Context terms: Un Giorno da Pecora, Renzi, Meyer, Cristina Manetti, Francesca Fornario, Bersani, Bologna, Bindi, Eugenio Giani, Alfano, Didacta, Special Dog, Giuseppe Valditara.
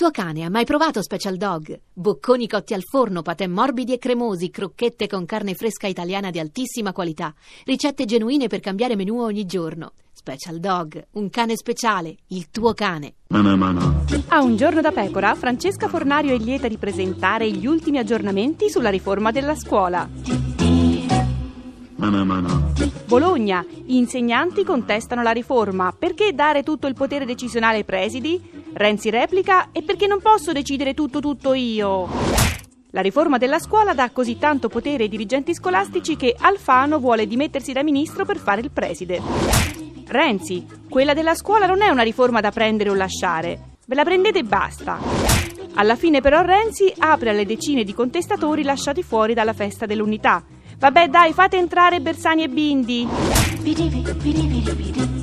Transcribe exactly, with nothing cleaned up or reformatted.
tuo cane ha mai provato Special Dog? Bocconi cotti al forno, patè morbidi e cremosi, crocchette con carne fresca italiana di altissima qualità, ricette genuine per cambiare menù ogni giorno. Special Dog, un cane speciale, il tuo cane. A Un Giorno da Pecora, Francesca Fornario è lieta di presentare gli ultimi aggiornamenti sulla riforma della scuola. Bologna, gli insegnanti contestano la riforma. Perché dare tutto il potere decisionale ai presidi? Renzi replica: e perché non posso decidere tutto tutto io? La riforma della scuola dà così tanto potere ai dirigenti scolastici che Alfano vuole dimettersi da ministro per fare il preside. Renzi: quella della scuola non è una riforma da prendere o lasciare, ve la prendete e basta. Alla fine però Renzi apre alle decine di contestatori lasciati fuori dalla festa dell'unità. Vabbè dai, fate entrare Bersani e Bindi.